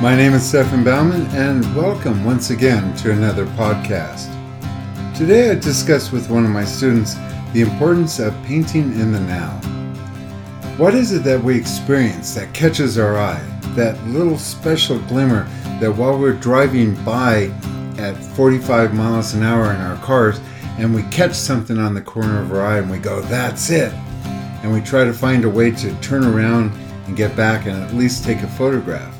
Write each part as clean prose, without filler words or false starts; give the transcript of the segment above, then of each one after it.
My name is Stefan Bauman, and welcome once again to another podcast. Today I discuss with one of my students the importance of painting in the now. What is it that we experience that catches our eye, that little special glimmer that while we're driving by at 45 miles an hour in our cars and we catch something on the corner of our eye and we go, that's it, and we try to find a way to turn around and get back and at least take a photograph.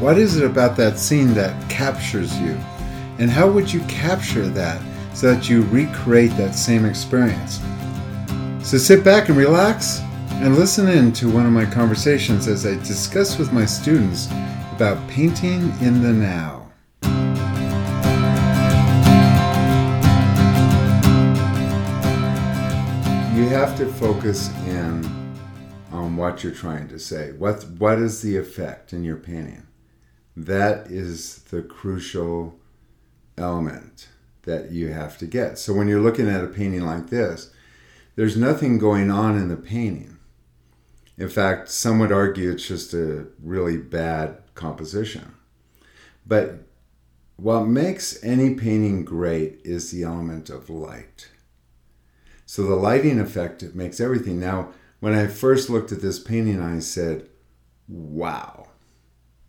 What is it about that scene that captures you? And how would you capture that so that you recreate that same experience? So sit back and relax and listen in to one of my conversations as I discuss with my students about painting in the now. You have to focus in on what you're trying to say. What is the effect in your painting? That is the crucial element that you have to get. So when you're looking at a painting like this, there's nothing going on in the painting. In fact, some would argue it's just a really bad composition. But what makes any painting great is the element of light. So the lighting effect, it makes everything. Now, when I first looked at this painting, I said, wow,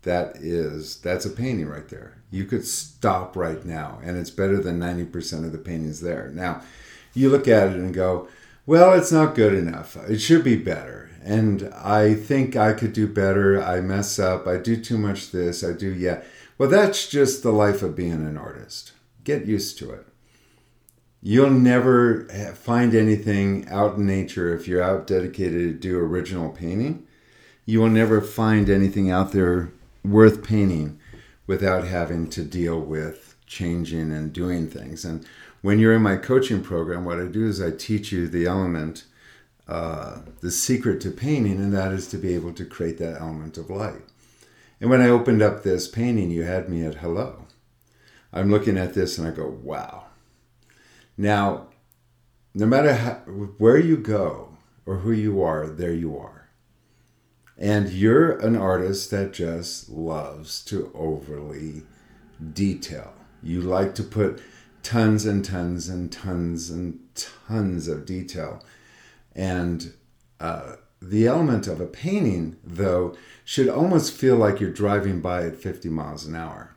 that's a painting right there. You could stop right now, and it's better than 90% of the paintings there. Now, you look at it and go, well, it's not good enough. It should be better. And I think I could do better. I mess up. I do too much this. Well, that's just the life of being an artist. Get used to it. You'll never find anything out in nature if you're out dedicated to do original painting. You will never find anything out there worth painting without having to deal with changing and doing things. And when you're in my coaching program, what I do is I teach you the element, the secret to painting, and that is to be able to create that element of light. And when I opened up this painting, you had me at hello. I'm looking at this and I go, wow. Now, no matter where you go or who you are, there you are. And you're an artist that just loves to overly detail. You like to put tons and tons and tons and tons of detail. And the element of a painting, though, should almost feel like you're driving by at 50 miles an hour.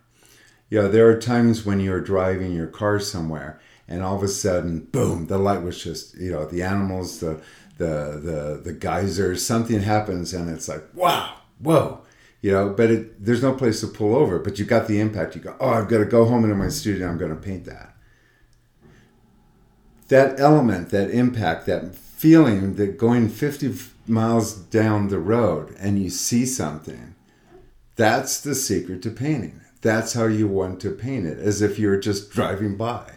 You know, there are times when you're driving your car somewhere and all of a sudden, boom, the light was just, the animals, the geysers, something happens and it's like, wow, whoa, but there's no place to pull over, but you got the impact. You go, oh, I've got to go home into my studio. I'm going to paint that. That element, that impact, that feeling that going 50 miles down the road and you see something, that's the secret to painting. That's how you want to paint it, as if you're just driving by.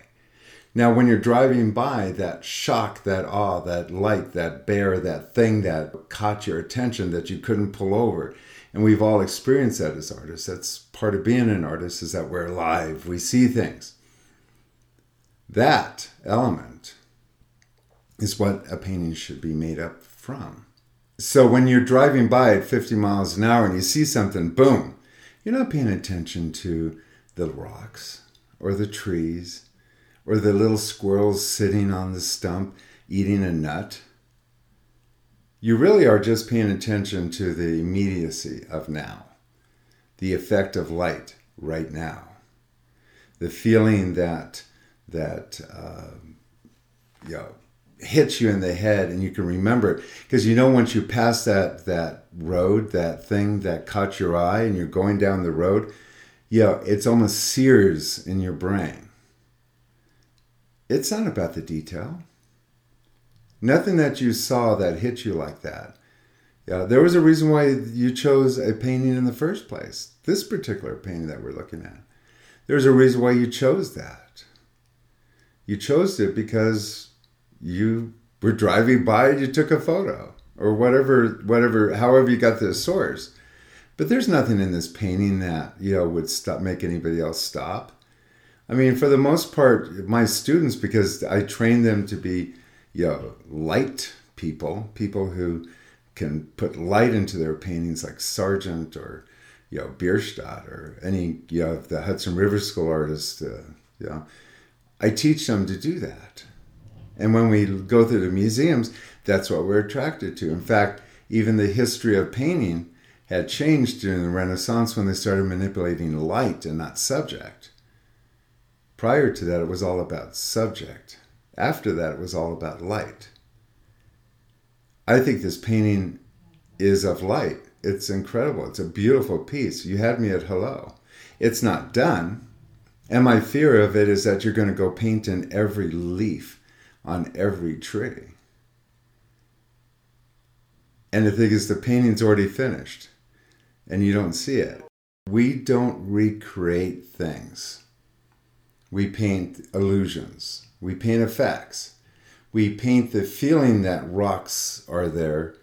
Now, when you're driving by, that shock, that awe, that light, that bear, that thing that caught your attention that you couldn't pull over. And we've all experienced that as artists. That's part of being an artist, is that we're alive. We see things. That element is what a painting should be made up from. So when you're driving by at 50 miles an hour and you see something, boom, you're not paying attention to the rocks or the trees or the little squirrels sitting on the stump eating a nut. You really are just paying attention to the immediacy of now, the effect of light right now, the feeling that hits you in the head and you can remember it. Because once you pass that road, that thing that caught your eye and you're going down the road, it's almost sears in your brain. It's not about the detail. Nothing that you saw that hit you like that. Yeah, there was a reason why you chose a painting in the first place. This particular painting that we're looking at. There's a reason why you chose that. You chose it because you were driving by and you took a photo or whatever, however you got the source. But there's nothing in this painting that, would make anybody else stop. I mean, for the most part, my students, because I train them to be, light people who can put light into their paintings like Sargent or, you know, Bierstadt or any, you know, the Hudson River School artists, you know, I teach them to do that. And when we go through the museums, that's what we're attracted to. In fact, even the history of painting had changed during the Renaissance when they started manipulating light and not subject. Prior to that, it was all about subject. After that, it was all about light. I think this painting is of light. It's incredible. It's a beautiful piece. You had me at hello. It's not done. And my fear of it is that you're going to go paint in every leaf on every tree. And the thing is, the painting's already finished and you don't see it. We don't recreate things. We paint illusions. We paint effects. We paint the feeling that rocks are there.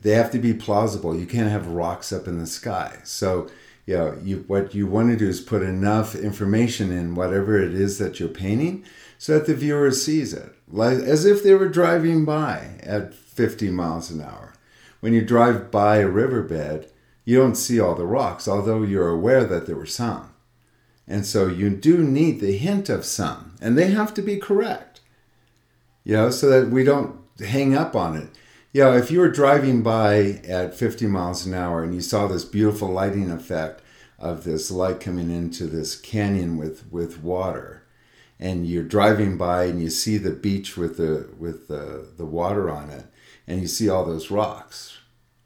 They have to be plausible. You can't have rocks up in the sky. So, you know, what you want to do is put enough information in whatever it is that you're painting so that the viewer sees it, like, as if they were driving by at 50 miles an hour. When you drive by a riverbed, you don't see all the rocks, although you're aware that there were some. And so you do need the hint of some, and they have to be correct, you know, so that we don't hang up on it. You know, if you were driving by at 50 miles an hour and you saw this beautiful lighting effect of this light coming into this canyon with water, and you're driving by and you see the beach with the water on it, and you see all those rocks,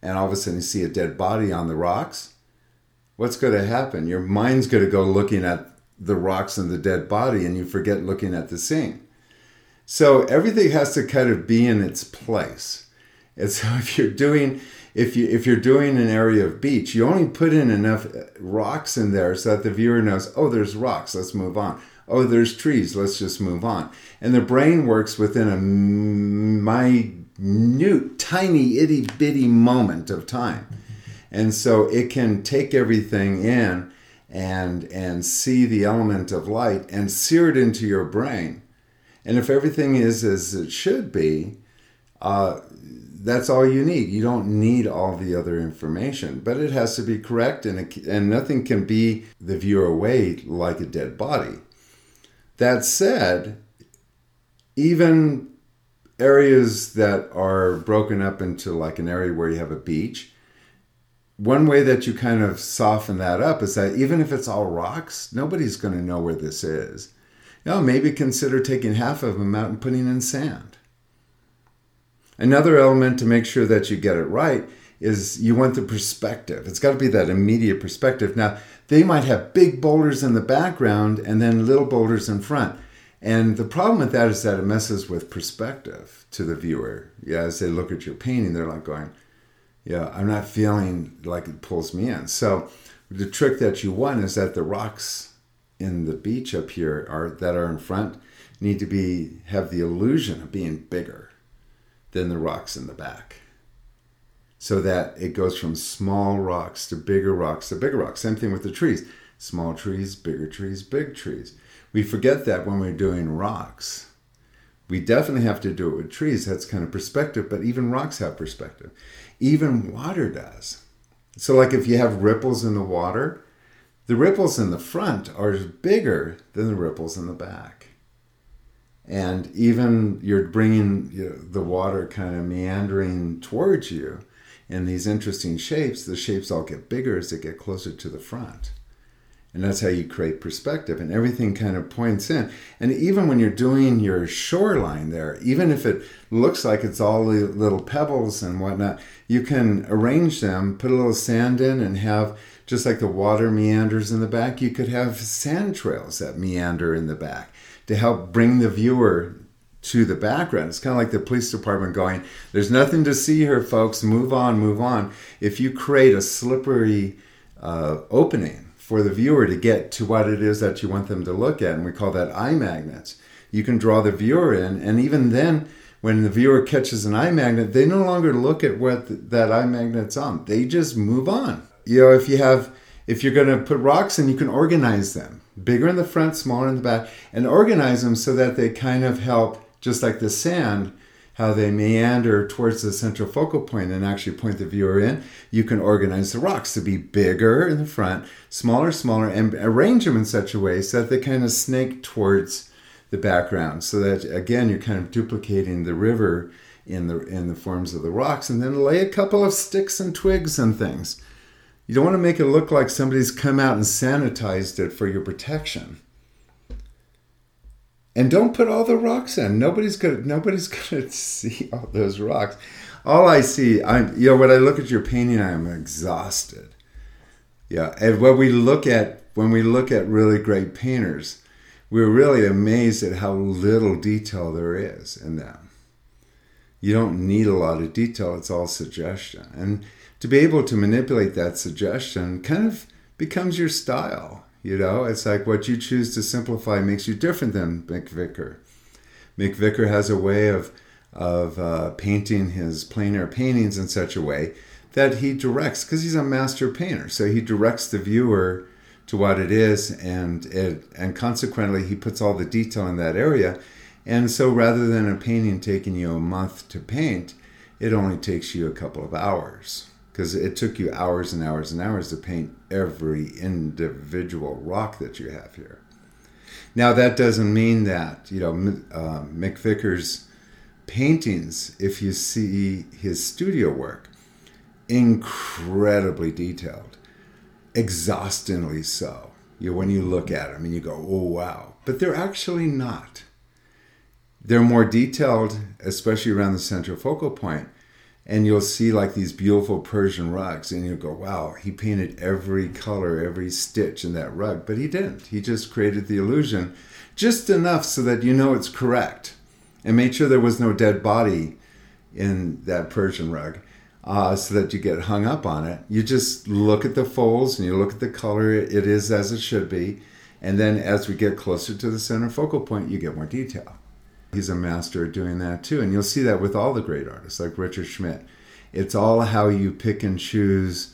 and all of a sudden you see a dead body on the rocks, what's going to happen? Your mind's going to go looking at the rocks and the dead body, and you forget looking at the scene. So everything has to kind of be in its place. And so if you're doing an area of beach, you only put in enough rocks in there so that the viewer knows, oh, there's rocks, let's move on. Oh, there's trees, let's just move on. And the brain works within a minute, tiny, itty-bitty moment of time. And so it can take everything in and see the element of light and sear it into your brain. And if everything is as it should be, that's all you need. You don't need all the other information, but it has to be correct, and nothing can be the viewer away like a dead body. That said, even areas that are broken up into like an area where you have a beach, one way that you kind of soften that up is that even if it's all rocks, nobody's going to know where this is. You know, maybe consider taking half of them out and putting in sand. Another element to make sure that you get it right is you want the perspective. It's got to be that immediate perspective. Now, they might have big boulders in the background and then little boulders in front. And the problem with that is that it messes with perspective to the viewer. Yeah, as they look at your painting, they're like going, yeah, I'm not feeling like it pulls me in. So the trick that you want is that the rocks in the beach up here that are in front need to have the illusion of being bigger than the rocks in the back, so that it goes from small rocks to bigger rocks to bigger rocks. Same thing with the trees. Small trees, bigger trees, big trees. We forget that when we're doing rocks. We definitely have to do it with trees. That's kind of perspective, but even rocks have perspective. Even water does. So like if you have ripples in the water, the ripples in the front are bigger than the ripples in the back. And even you're bringing, you know, the water kind of meandering towards you in these interesting shapes. The shapes all get bigger as they get closer to the front. And that's how you create perspective. And everything kind of points in. And even when you're doing your shoreline there, even if it looks like it's all little pebbles and whatnot, you can arrange them, put a little sand in, and have, just like the water meanders in the back, you could have sand trails that meander in the back, to help bring the viewer to the background. It's kind of like the police department going, there's nothing to see here, folks, move on, move on. If you create a slippery opening for the viewer to get to what it is that you want them to look at, and we call that eye magnets, you can draw the viewer in, and even then, when the viewer catches an eye magnet, they no longer look at what that eye magnet's on. They just move on. You know, if you're going to put rocks in, you can organize them. Bigger in the front, smaller in the back, and organize them so that they kind of help, just like the sand, how they meander towards the central focal point and actually point the viewer in, you can organize the rocks to be bigger in the front, smaller, and arrange them in such a way so that they kind of snake towards the background. So that, again, you're kind of duplicating the river in the forms of the rocks, and then lay a couple of sticks and twigs and things. You don't want to make it look like somebody's come out and sanitized it for your protection. And don't put all the rocks in. Nobody's gonna see all those rocks. All I see, when I look at your painting, I am exhausted. Yeah, and when we look at really great painters, we're really amazed at how little detail there is in them. You don't need a lot of detail. It's all suggestion, and to be able to manipulate that suggestion kind of becomes your style. You know, it's like what you choose to simplify makes you different than McVicker. McVicker has a way of painting his planar paintings in such a way that he directs, because he's a master painter. So he directs the viewer to what it is, and consequently he puts all the detail in that area. And so rather than a painting taking you a month to paint, it only takes you a couple of hours. Because it took you hours and hours and hours to paint every individual rock that you have here. Now that doesn't mean that, McVicker's paintings, if you see his studio work, incredibly detailed, exhaustingly so. When you look at them and you go, oh wow, but they're actually not. They're more detailed, especially around the central focal point. And you'll see like these beautiful Persian rugs, and you'll go, wow, he painted every color, every stitch in that rug. But he didn't. He just created the illusion just enough so that you know it's correct, and made sure there was no dead body in that Persian rug so that you get hung up on it. You just look at the folds and you look at the color. It is as it should be. And then as we get closer to the center focal point, you get more detail. He's a master at doing that too. And you'll see that with all the great artists like Richard Schmid. It's all how you pick and choose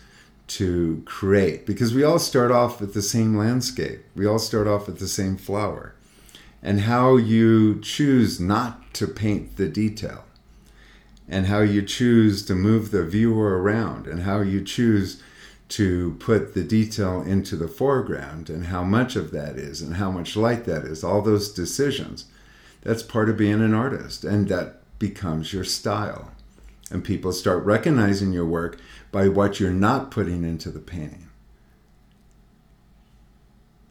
to create, because we all start off with the same landscape. We all start off with the same flower, and how you choose not to paint the detail, and how you choose to move the viewer around, and how you choose to put the detail into the foreground, and how much of that is, and how much light that is, all those decisions. That's part of being an artist, and that becomes your style. And people start recognizing your work by what you're not putting into the painting.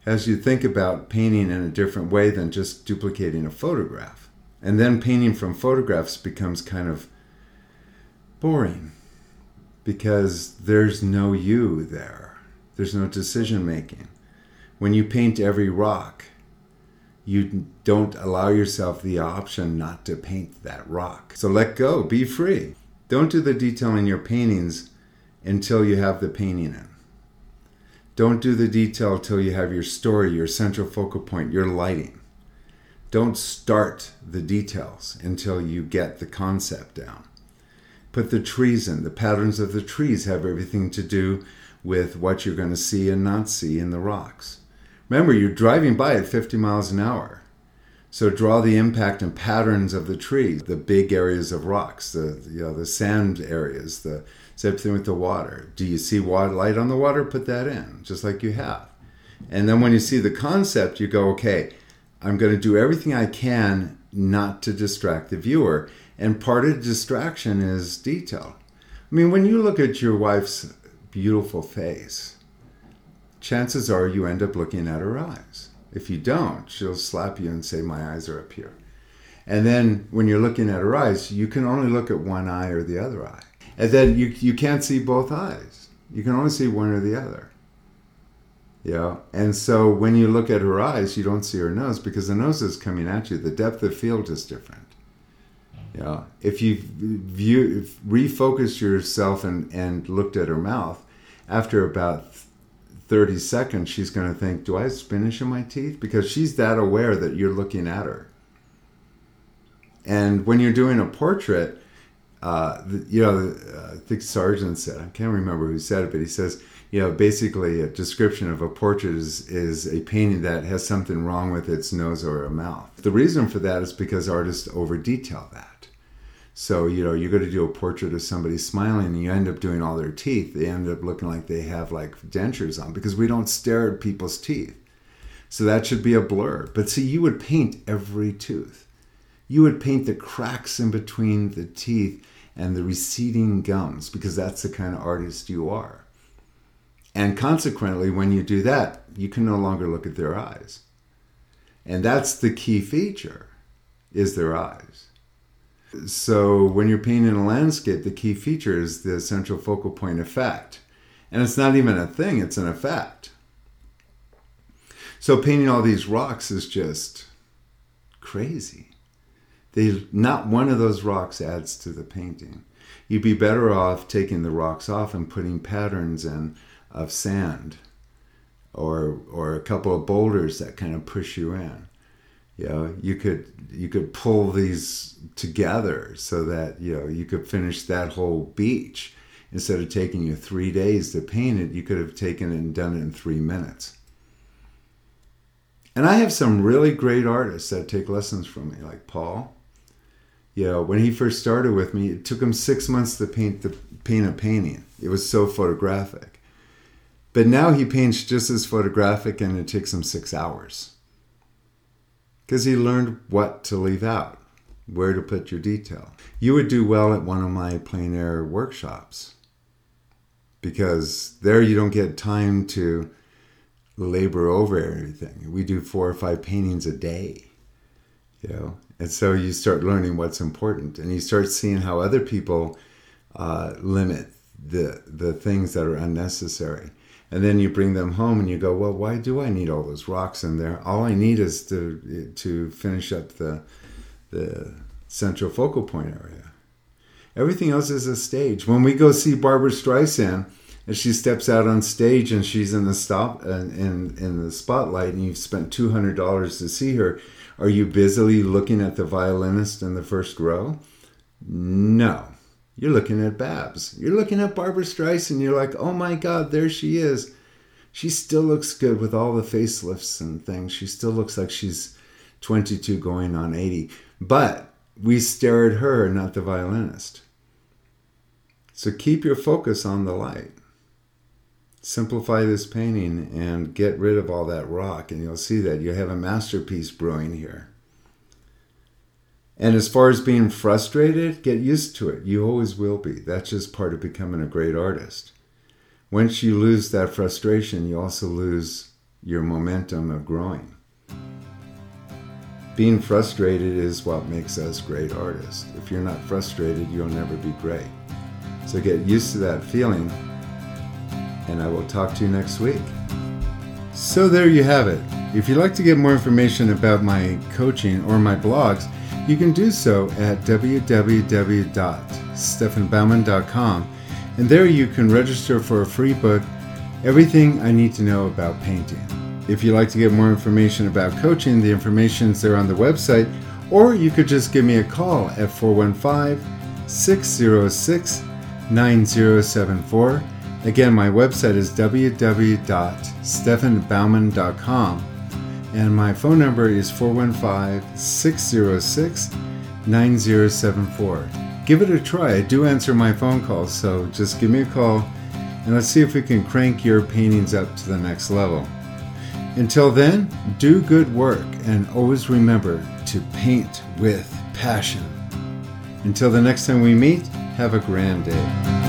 As you think about painting in a different way than just duplicating a photograph, and then painting from photographs becomes kind of boring because there's no you there. There's no decision making. When you paint every rock, you don't allow yourself the option not to paint that rock. So let go, be free. Don't do the detail in your paintings until you have the painting in. Don't do the detail till you have your story, your central focal point, your lighting. Don't start the details until you get the concept down. Put the trees in. The patterns of the trees have everything to do with what you're going to see and not see in the rocks. Remember, you're driving by at 50 miles an hour. So draw the impact and patterns of the trees, the big areas of rocks, the sand areas, the same thing with the water. Do you see water, light on the water? Put that in, just like you have. And then when you see the concept, you go, okay, I'm going to do everything I can not to distract the viewer. And part of the distraction is detail. I mean, when you look at your wife's beautiful face, chances are you end up looking at her eyes. If you don't, she'll slap you and say, my eyes are up here. And then when you're looking at her eyes, you can only look at one eye or the other eye. And then you can't see both eyes. You can only see one or the other. And so when you look at her eyes, you don't see her nose because the nose is coming at you. The depth of field is different. If you refocus yourself and looked at her mouth, after about 30 seconds, she's going to think, do I have spinach in my teeth? Because she's that aware that you're looking at her. And when you're doing a portrait, I think Sargent said, I can't remember who said it, but he says, basically a description of a portrait is a painting that has something wrong with its nose or a mouth. The reason for that is because artists over-detail that. So, you know, you're going to do a portrait of somebody smiling and you end up doing all their teeth. They end up looking like they have like dentures on because we don't stare at people's teeth. So that should be a blur. But see, you would paint every tooth. You would paint the cracks in between the teeth and the receding gums because that's the kind of artist you are. And consequently, when you do that, you can no longer look at their eyes. And that's the key feature, is their eyes. So when you're painting a landscape, the key feature is the central focal point effect. And it's not even a thing, it's an effect. So painting all these rocks is just crazy. Not one of those rocks adds to the painting. You'd be better off taking the rocks off and putting patterns in of sand or a couple of boulders that kind of push you in. You know, you could pull these together so that, you know, you could finish that whole beach. Instead of taking you 3 days to paint it, you could have taken it and done it in 3 minutes. And I have some really great artists that take lessons from me, like Paul. You know, when he first started with me, it took him 6 months to paint a painting. It was so photographic. But now he paints just as photographic and it takes him 6 hours. Because he learned what to leave out, where to put your detail. You would do well at one of my plein air workshops, because there you don't get time to labor over everything. We do 4 or 5 paintings a day, you know. And so you start learning what's important, and you start seeing how other people limit the things that are unnecessary. And then you bring them home and you go, well, why do I need all those rocks in there? All I need is to finish up the central focal point area. Everything else is a stage. When we go see Barbra Streisand and she steps out on stage and she's in the spotlight and you've spent $200 to see her, are you busily looking at the violinist in the first row? No. You're looking at Babs. You're looking at Barbra Streisand. You're like, oh my God, there she is. She still looks good with all the facelifts and things. She still looks like she's 22 going on 80. But we stare at her, not the violinist. So keep your focus on the light. Simplify this painting and get rid of all that rock, and you'll see that you have a masterpiece brewing here. And as far as being frustrated, get used to it. You always will be. That's just part of becoming a great artist. Once you lose that frustration, you also lose your momentum of growing. Being frustrated is what makes us great artists. If you're not frustrated, you'll never be great. So get used to that feeling, and I will talk to you next week. So there you have it. If you'd like to get more information about my coaching or my blogs, you can do so at www.stefanbauman.com, and there you can register for a free book, Everything I Need to Know About Painting. If you'd like to get more information about coaching, the information is there on the website, or you could just give me a call at 415-606-9074. Again, my website is www.stefanbauman.com. And my phone number is 415-606-9074. Give it a try. I do answer my phone calls, so just give me a call and let's see if we can crank your paintings up to the next level. Until then, do good work and always remember to paint with passion. Until the next time we meet, have a grand day.